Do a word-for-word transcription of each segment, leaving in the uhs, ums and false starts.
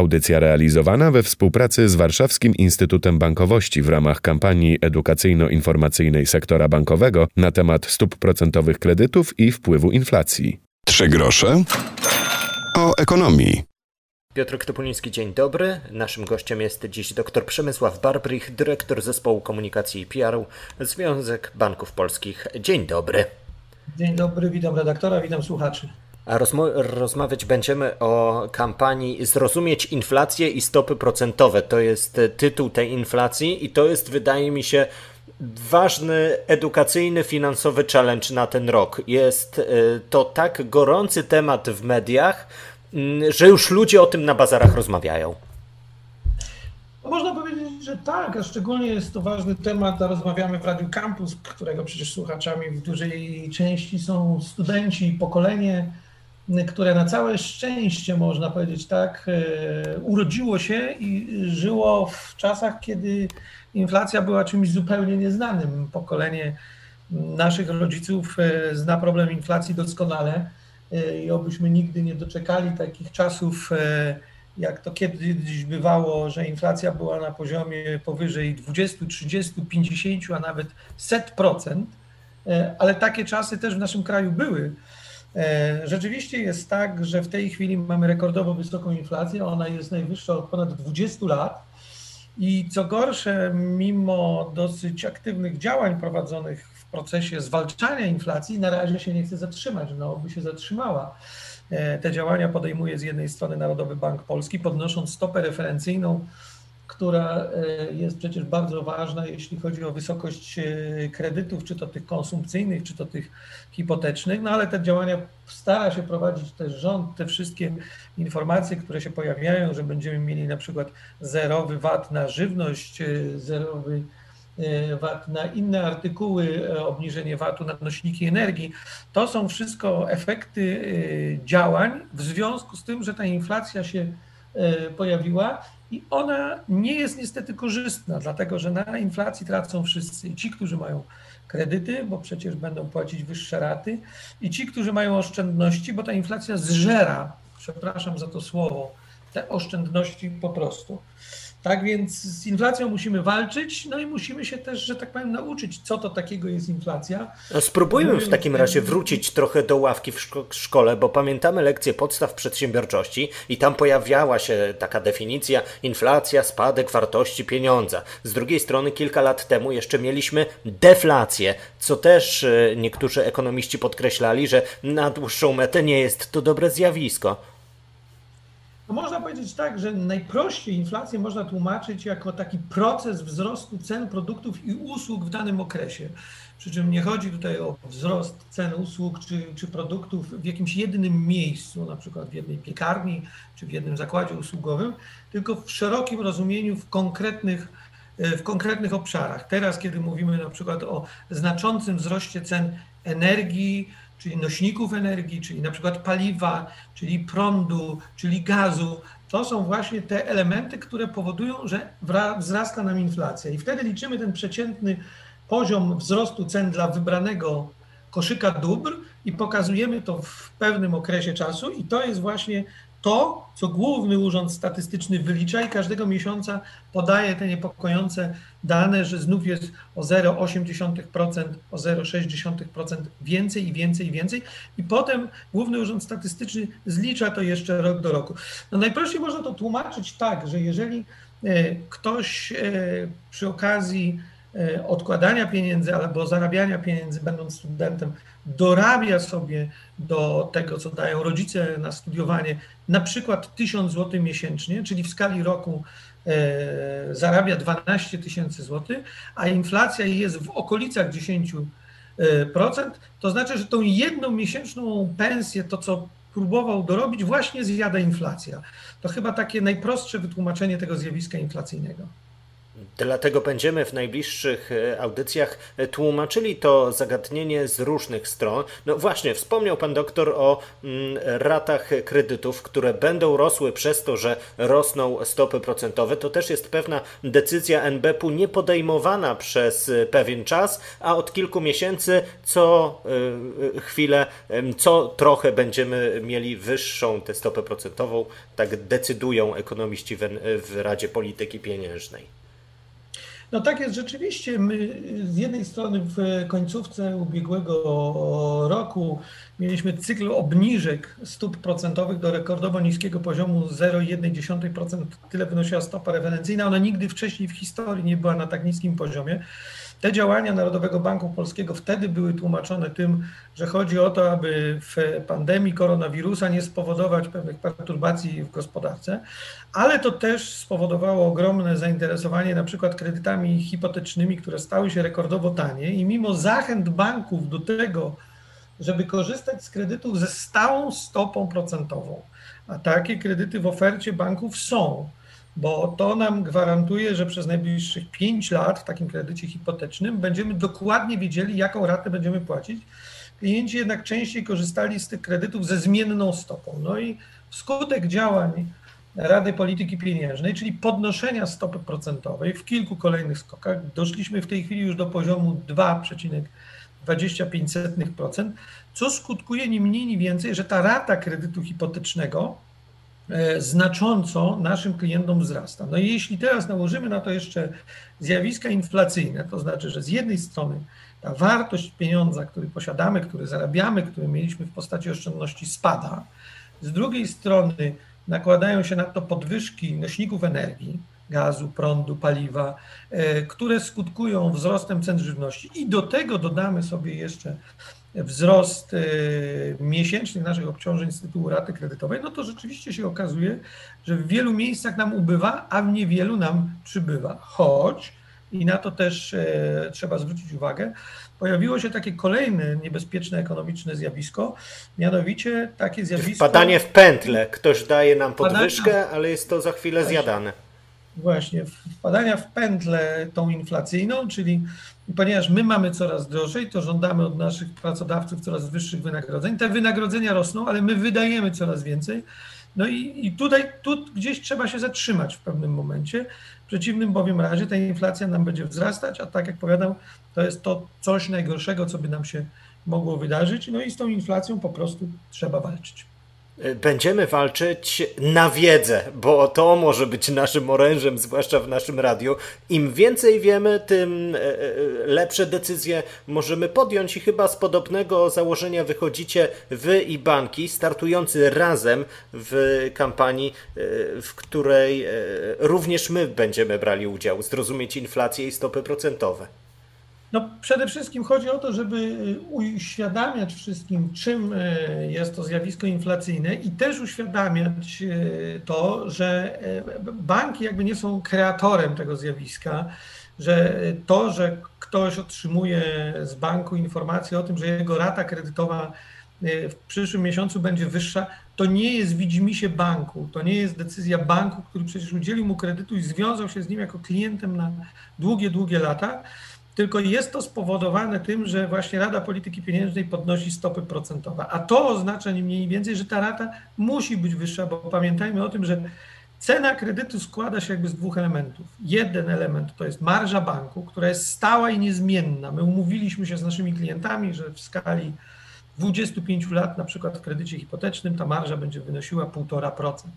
Audycja realizowana we współpracy z Warszawskim Instytutem Bankowości w ramach kampanii edukacyjno-informacyjnej sektora bankowego na temat stóp procentowych kredytów i wpływu inflacji. Trzy grosze o ekonomii. Piotr Ktopuliński, dzień dobry. Naszym gościem jest dziś dr Przemysław Barbrich, dyrektor Zespołu Komunikacji i P R Związek Banków Polskich. Dzień dobry. Dzień dobry, witam redaktora, witam słuchaczy. A rozmo- rozmawiać będziemy o kampanii Zrozumieć inflację i stopy procentowe. To jest tytuł tej inflacji i to jest, wydaje mi się, ważny edukacyjny, finansowy challenge na ten rok. Jest to tak gorący temat w mediach, że już ludzie o tym na bazarach rozmawiają. No można powiedzieć, że tak, a szczególnie jest to ważny temat, a rozmawiamy w Radiu Campus, którego przecież słuchaczami w dużej części są studenci i pokolenie, które na całe szczęście, można powiedzieć tak, urodziło się i żyło w czasach, kiedy inflacja była czymś zupełnie nieznanym. Pokolenie naszych rodziców zna problem inflacji doskonale i obyśmy nigdy nie doczekali takich czasów, jak to kiedyś bywało, że inflacja była na poziomie powyżej dwadzieścia, trzydzieści, pięćdziesiąt, a nawet sto procent, ale takie czasy też w naszym kraju były. Rzeczywiście jest tak, że w tej chwili mamy rekordowo wysoką inflację, ona jest najwyższa od ponad dwudziestu lat i co gorsze, mimo dosyć aktywnych działań prowadzonych w procesie zwalczania inflacji, na razie się nie chce zatrzymać, no by się zatrzymała. Te działania podejmuje z jednej strony Narodowy Bank Polski, podnosząc stopę referencyjną, która jest przecież bardzo ważna, jeśli chodzi o wysokość kredytów, czy to tych konsumpcyjnych, czy to tych hipotecznych, no ale te działania stara się prowadzić też rząd, te wszystkie informacje, które się pojawiają, że będziemy mieli na przykład zerowy V A T na żywność, zerowy V A T na inne artykuły, obniżenie V A T-u na nośniki energii. To są wszystko efekty działań w związku z tym, że ta inflacja się pojawiła i ona nie jest niestety korzystna, dlatego że na inflacji tracą wszyscy. I ci, którzy mają kredyty, bo przecież będą płacić wyższe raty, i ci, którzy mają oszczędności, bo ta inflacja zżera, przepraszam za to słowo, te oszczędności po prostu. Tak więc z inflacją musimy walczyć, no i musimy się też, że tak powiem, nauczyć, co to takiego jest inflacja. No spróbujmy w takim razie wrócić trochę do ławki w szkole, bo pamiętamy lekcję podstaw przedsiębiorczości i tam pojawiała się taka definicja: inflacja, spadek wartości pieniądza. Z drugiej strony kilka lat temu jeszcze mieliśmy deflację, co też niektórzy ekonomiści podkreślali, że na dłuższą metę nie jest to dobre zjawisko. Można powiedzieć tak, że najprościej inflację można tłumaczyć jako taki proces wzrostu cen produktów i usług w danym okresie. Przy czym nie chodzi tutaj o wzrost cen usług czy, czy produktów w jakimś jednym miejscu, na przykład w jednej piekarni czy w jednym zakładzie usługowym, tylko w szerokim rozumieniu w konkretnych, w konkretnych obszarach. Teraz, kiedy mówimy na przykład o znaczącym wzroście cen energii, czyli nośników energii, czyli na przykład paliwa, czyli prądu, czyli gazu. To są właśnie te elementy, które powodują, że wzrasta nam inflacja. I wtedy liczymy ten przeciętny poziom wzrostu cen dla wybranego koszyka dóbr i pokazujemy to w pewnym okresie czasu i to jest właśnie to, co Główny Urząd Statystyczny wylicza i każdego miesiąca podaje te niepokojące dane, że znów jest o zero przecinek osiem procent, o zero przecinek sześć procent więcej i więcej i więcej i potem Główny Urząd Statystyczny zlicza to jeszcze rok do roku. No najprościej można to tłumaczyć tak, że jeżeli ktoś przy okazji odkładania pieniędzy albo zarabiania pieniędzy, będąc studentem, dorabia sobie do tego, co dają rodzice na studiowanie, na przykład tysiąc złotych miesięcznie, czyli w skali roku e, zarabia dwanaście tysięcy złotych, a inflacja jest w okolicach dziesięć procent, to znaczy, że tą jedną miesięczną pensję, to co próbował dorobić, właśnie zjada inflacja. To chyba takie najprostsze wytłumaczenie tego zjawiska inflacyjnego. Dlatego będziemy w najbliższych audycjach tłumaczyli to zagadnienie z różnych stron. No właśnie, wspomniał pan doktor o ratach kredytów, które będą rosły przez to, że rosną stopy procentowe. To też jest pewna decyzja en be pe u nie podejmowana przez pewien czas, a od kilku miesięcy co chwilę, co trochę będziemy mieli wyższą tę stopę procentową. Tak decydują ekonomiści w Radzie Polityki Pieniężnej. No tak jest rzeczywiście. My z jednej strony w końcówce ubiegłego roku mieliśmy cykl obniżek stóp procentowych do rekordowo niskiego poziomu zero przecinek jeden procent. Tyle wynosiła stopa referencyjna. Ona nigdy wcześniej w historii nie była na tak niskim poziomie. Te działania Narodowego Banku Polskiego wtedy były tłumaczone tym, że chodzi o to, aby w pandemii koronawirusa nie spowodować pewnych perturbacji w gospodarce, ale to też spowodowało ogromne zainteresowanie na przykład kredytami hipotecznymi, które stały się rekordowo tanie i mimo zachęt banków do tego, żeby korzystać z kredytów ze stałą stopą procentową, a takie kredyty w ofercie banków są, bo to nam gwarantuje, że przez najbliższych pięć lat w takim kredycie hipotecznym będziemy dokładnie wiedzieli, jaką ratę będziemy płacić. Klienci jednak częściej korzystali z tych kredytów ze zmienną stopą. No i wskutek działań Rady Polityki Pieniężnej, czyli podnoszenia stopy procentowej w kilku kolejnych skokach, doszliśmy w tej chwili już do poziomu dwa przecinek dwadzieścia pięć procent, co skutkuje ni mniej, ni więcej, że ta rata kredytu hipotecznego znacząco naszym klientom wzrasta. No i jeśli teraz nałożymy na to jeszcze zjawiska inflacyjne, to znaczy, że z jednej strony ta wartość pieniądza, który posiadamy, który zarabiamy, który mieliśmy w postaci oszczędności, spada, z drugiej strony nakładają się na to podwyżki nośników energii, gazu, prądu, paliwa, które skutkują wzrostem cen żywności i do tego dodamy sobie jeszcze wzrost y, miesięcznych naszych obciążeń z tytułu raty kredytowej, no to rzeczywiście się okazuje, że w wielu miejscach nam ubywa, a w niewielu nam przybywa. Choć, i na to też y, trzeba zwrócić uwagę, pojawiło się takie kolejne niebezpieczne ekonomiczne zjawisko, mianowicie takie zjawisko... Wpadanie w pętlę. Ktoś daje nam podwyżkę, ale jest to za chwilę zjadane. Właśnie, wpadania w pętlę tą inflacyjną, czyli ponieważ my mamy coraz drożej, to żądamy od naszych pracodawców coraz wyższych wynagrodzeń. Te wynagrodzenia rosną, ale my wydajemy coraz więcej. No i, i tutaj tu gdzieś trzeba się zatrzymać w pewnym momencie. W przeciwnym bowiem razie ta inflacja nam będzie wzrastać, a tak jak powiadam, to jest to coś najgorszego, co by nam się mogło wydarzyć. No i z tą inflacją po prostu trzeba walczyć. Będziemy walczyć na wiedzę, bo to może być naszym orężem, zwłaszcza w naszym radiu. Im więcej wiemy, tym lepsze decyzje możemy podjąć i chyba z podobnego założenia wychodzicie wy i banki, startujący razem w kampanii, w której również my będziemy brali udział, zrozumieć inflację i stopy procentowe. No przede wszystkim chodzi o to, żeby uświadamiać wszystkim, czym jest to zjawisko inflacyjne i też uświadamiać to, że banki jakby nie są kreatorem tego zjawiska, że to, że ktoś otrzymuje z banku informację o tym, że jego rata kredytowa w przyszłym miesiącu będzie wyższa, to nie jest widzimisię banku, to nie jest decyzja banku, który przecież udzielił mu kredytu i związał się z nim jako klientem na długie, długie lata. Tylko jest to spowodowane tym, że właśnie Rada Polityki Pieniężnej podnosi stopy procentowe. A to oznacza nie mniej więcej, że ta rata musi być wyższa, bo pamiętajmy o tym, że cena kredytu składa się jakby z dwóch elementów. Jeden element to jest marża banku, która jest stała i niezmienna. My umówiliśmy się z naszymi klientami, że w skali dwudziestu pięciu lat, na przykład w kredycie hipotecznym, ta marża będzie wynosiła półtora procent.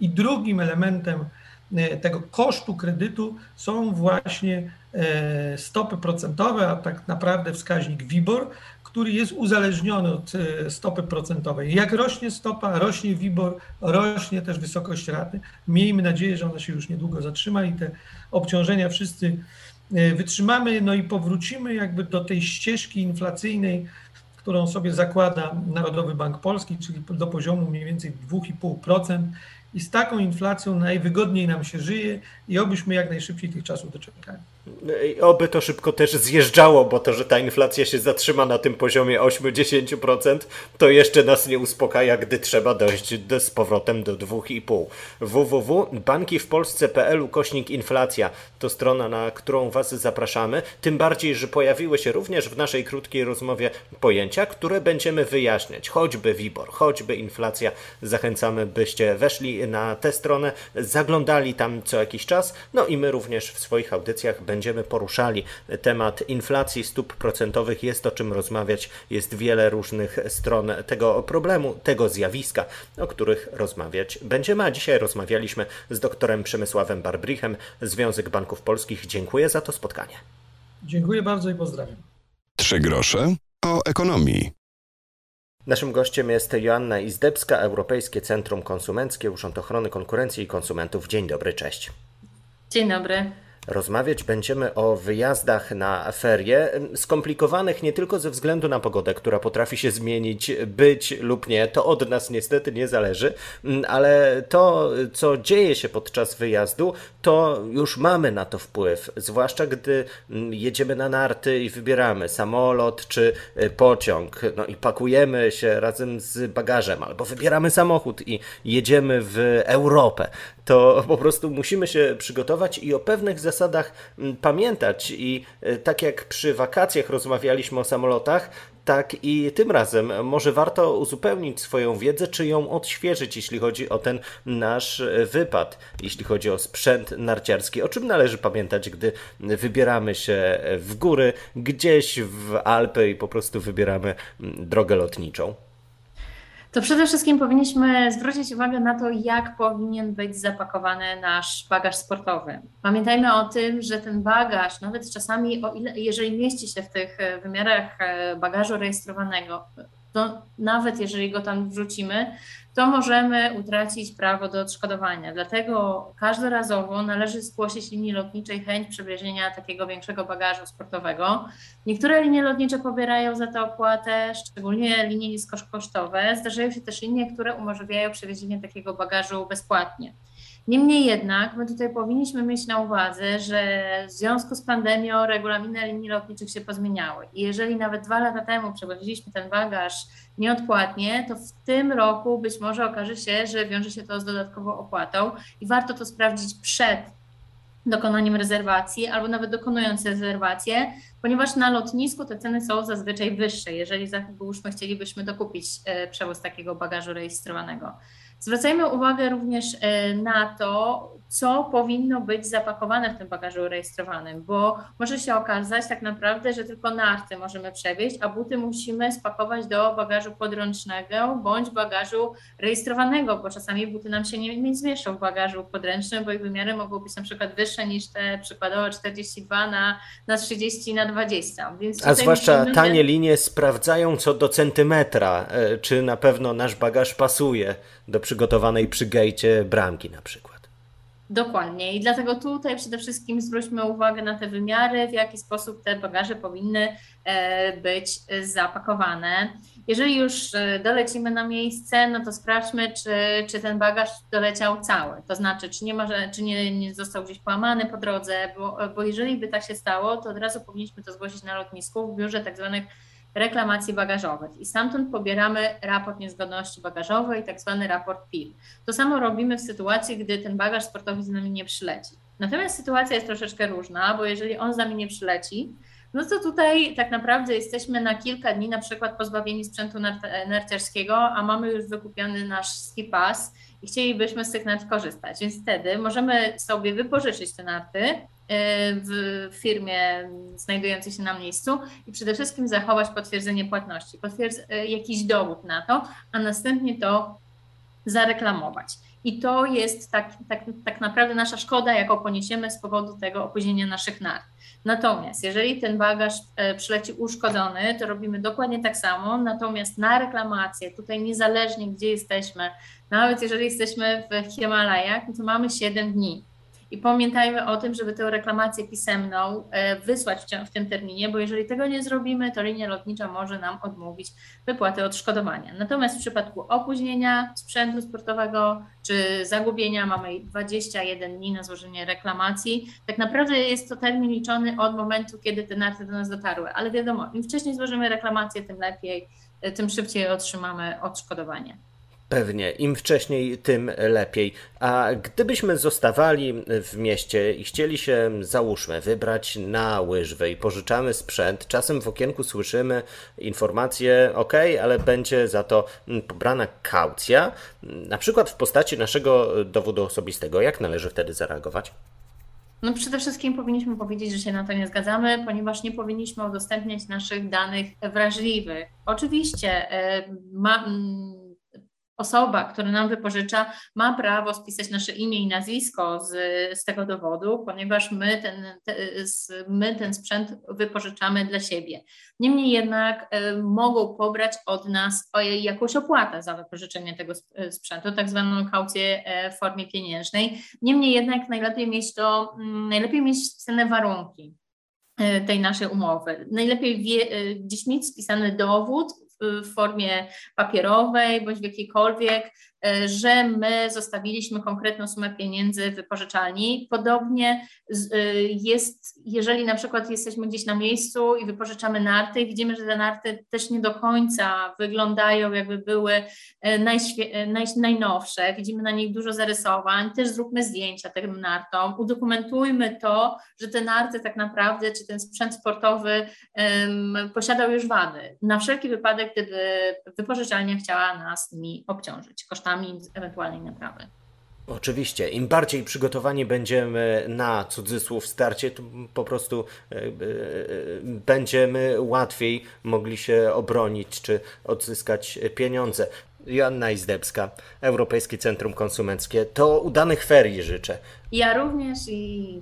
I drugim elementem tego kosztu kredytu są właśnie stopy procentowe, a tak naprawdę wskaźnik WIBOR, który jest uzależniony od stopy procentowej. Jak rośnie stopa, rośnie WIBOR, rośnie też wysokość raty. Miejmy nadzieję, że ona się już niedługo zatrzyma i te obciążenia wszyscy wytrzymamy, no i powrócimy jakby do tej ścieżki inflacyjnej, którą sobie zakłada Narodowy Bank Polski, czyli do poziomu mniej więcej dwa przecinek pięć procent. i z taką inflacją najwygodniej nam się żyje i obyśmy jak najszybciej tych czasów doczekali. I oby to szybko też zjeżdżało, bo to, że ta inflacja się zatrzyma na tym poziomie osiem do dziesięciu procent, to jeszcze nas nie uspokaja, gdy trzeba dojść do, z powrotem do dwa i pół procent. www kropka banki w polsce kropka p l ukośnik inflacja to strona, na którą Was zapraszamy. Tym bardziej, że pojawiły się również w naszej krótkiej rozmowie pojęcia, które będziemy wyjaśniać. Choćby WIBOR, choćby inflacja. Zachęcamy, byście weszli na tę stronę, zaglądali tam co jakiś czas. No i my również w swoich audycjach będziemy Będziemy poruszali temat inflacji, stóp procentowych. Jest o czym rozmawiać, jest wiele różnych stron tego problemu, tego zjawiska, o których rozmawiać będziemy. A dzisiaj rozmawialiśmy z doktorem Przemysławem Barbrichem, Związek Banków Polskich. Dziękuję za to spotkanie. Dziękuję bardzo i pozdrawiam. Trzy grosze o ekonomii. Naszym gościem jest Joanna Izdebska, Europejskie Centrum Konsumenckie, Urząd Ochrony Konkurencji i Konsumentów. Dzień dobry, cześć. Dzień dobry. Rozmawiać będziemy o wyjazdach na ferie, skomplikowanych nie tylko ze względu na pogodę, która potrafi się zmienić, być lub nie, to od nas niestety nie zależy, ale to, co dzieje się podczas wyjazdu, to już mamy na to wpływ, zwłaszcza gdy jedziemy na narty i wybieramy samolot czy pociąg, no i pakujemy się razem z bagażem, albo wybieramy samochód i jedziemy w Europę. To po prostu musimy się przygotować i o pewnych zasadach pamiętać. I tak jak przy wakacjach rozmawialiśmy o samolotach, tak i tym razem może warto uzupełnić swoją wiedzę, czy ją odświeżyć, jeśli chodzi o ten nasz wypad, jeśli chodzi o sprzęt narciarski. O czym należy pamiętać, gdy wybieramy się w góry, gdzieś w Alpy i po prostu wybieramy drogę lotniczą? To przede wszystkim powinniśmy zwrócić uwagę na to, jak powinien być zapakowany nasz bagaż sportowy. Pamiętajmy o tym, że ten bagaż, nawet czasami, o ile, jeżeli mieści się w tych wymiarach bagażu rejestrowanego, to nawet jeżeli go tam wrzucimy, to możemy utracić prawo do odszkodowania. Dlatego każdorazowo należy zgłosić linii lotniczej chęć przewiezienia takiego większego bagażu sportowego. Niektóre linie lotnicze pobierają za to opłatę, szczególnie linie niskokosztowe. Zdarzają się też linie, które umożliwiają przewiezienie takiego bagażu bezpłatnie. Niemniej jednak my tutaj powinniśmy mieć na uwadze, że w związku z pandemią regulaminy linii lotniczych się pozmieniały i jeżeli nawet dwa lata temu przewoziliśmy ten bagaż nieodpłatnie, to w tym roku być może okaże się, że wiąże się to z dodatkową opłatą i warto to sprawdzić przed dokonaniem rezerwacji albo nawet dokonując rezerwację, ponieważ na lotnisku te ceny są zazwyczaj wyższe, jeżeli załóżmy chcielibyśmy dokupić przewoz takiego bagażu rejestrowanego. Zwracajmy uwagę również na to, co powinno być zapakowane w tym bagażu rejestrowanym, bo może się okazać tak naprawdę, że tylko narty możemy przewieźć, a buty musimy spakować do bagażu podręcznego bądź bagażu rejestrowanego, bo czasami buty nam się nie, nie zmieszczą w bagażu podręcznym, bo ich wymiary mogą być na przykład wyższe niż te przykładowo czterdzieści dwa na trzydzieści na dwadzieścia. Więc a zwłaszcza myślimy, tanie że... linie sprawdzają co do centymetra, czy na pewno nasz bagaż pasuje do przygotowanej przy gejcie bramki na przykład. Dokładnie i dlatego tutaj przede wszystkim zwróćmy uwagę na te wymiary, w jaki sposób te bagaże powinny być zapakowane. Jeżeli już dolecimy na miejsce, no to sprawdźmy, czy, czy ten bagaż doleciał cały, to znaczy, czy nie, ma, czy nie, nie został gdzieś połamany po drodze, bo, bo jeżeli by tak się stało, to od razu powinniśmy to zgłosić na lotnisku w biurze tak zwanych reklamacji bagażowych i stamtąd pobieramy raport niezgodności bagażowej, tak zwany raport P I L. To samo robimy w sytuacji, gdy ten bagaż sportowy z nami nie przyleci. Natomiast sytuacja jest troszeczkę różna, bo jeżeli on z nami nie przyleci, no to tutaj tak naprawdę jesteśmy na kilka dni na przykład pozbawieni sprzętu narciarskiego, a mamy już wykupiony nasz ski pass i chcielibyśmy z tych nart korzystać, więc wtedy możemy sobie wypożyczyć te narty w firmie znajdującej się na miejscu i przede wszystkim zachować potwierdzenie płatności, potwierdz- jakiś dowód na to, a następnie to zareklamować. I to jest tak, tak, tak naprawdę nasza szkoda, jaką poniesiemy z powodu tego opóźnienia naszych nart. Natomiast jeżeli ten bagaż przyleci uszkodzony, to robimy dokładnie tak samo, natomiast na reklamację, tutaj niezależnie gdzie jesteśmy, nawet jeżeli jesteśmy w Himalajach, to mamy siedem dni. I pamiętajmy o tym, żeby tę reklamację pisemną wysłać w tym terminie, bo jeżeli tego nie zrobimy, to linia lotnicza może nam odmówić wypłaty odszkodowania. Natomiast w przypadku opóźnienia sprzętu sportowego czy zagubienia mamy dwadzieścia jeden dni na złożenie reklamacji. Tak naprawdę jest to termin liczony od momentu, kiedy te narty do nas dotarły, ale wiadomo, im wcześniej złożymy reklamację, tym lepiej, tym szybciej otrzymamy odszkodowanie. Pewnie, im wcześniej, tym lepiej. A gdybyśmy zostawali w mieście i chcieli się, załóżmy, wybrać na łyżwy i pożyczamy sprzęt, czasem w okienku słyszymy informację, ok, ale będzie za to pobrana kaucja, na przykład w postaci naszego dowodu osobistego. Jak należy wtedy zareagować? No przede wszystkim powinniśmy powiedzieć, że się na to nie zgadzamy, ponieważ nie powinniśmy udostępniać naszych danych wrażliwych. Oczywiście ma... Osoba, która nam wypożycza, ma prawo spisać nasze imię i nazwisko z, z tego dowodu, ponieważ my ten, te, my ten sprzęt wypożyczamy dla siebie. Niemniej jednak y, mogą pobrać od nas jakąś opłatę za wypożyczenie tego sprzętu, tak zwaną kaucję w formie pieniężnej. Niemniej jednak najlepiej mieć to, najlepiej mieć cenę warunki tej naszej umowy. Najlepiej wie, gdzieś mieć spisany dowód w formie papierowej bądź w jakiejkolwiek, że my zostawiliśmy konkretną sumę pieniędzy wypożyczalni. Podobnie jest, jeżeli na przykład jesteśmy gdzieś na miejscu i wypożyczamy narty i widzimy, że te narty też nie do końca wyglądają, jakby były najświe- naj, najnowsze, widzimy na nich dużo zarysowań, też zróbmy zdjęcia tym nartom, udokumentujmy to, że te narty tak naprawdę, czy ten sprzęt sportowy um, posiadał już wady. Na wszelki wypadek, gdyby wypożyczalnia chciała nas nimi obciążyć kosztami ewentualnej naprawy. Oczywiście, im bardziej przygotowani będziemy na cudzysłów starcie, to po prostu będziemy łatwiej mogli się obronić czy odzyskać pieniądze. Joanna Izdebska, Europejskie Centrum Konsumenckie. To udanych ferii życzę. Ja również i...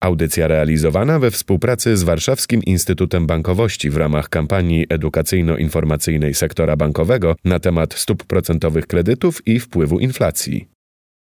Audycja realizowana we współpracy z Warszawskim Instytutem Bankowości w ramach kampanii edukacyjno-informacyjnej sektora bankowego na temat stóp procentowych kredytów i wpływu inflacji.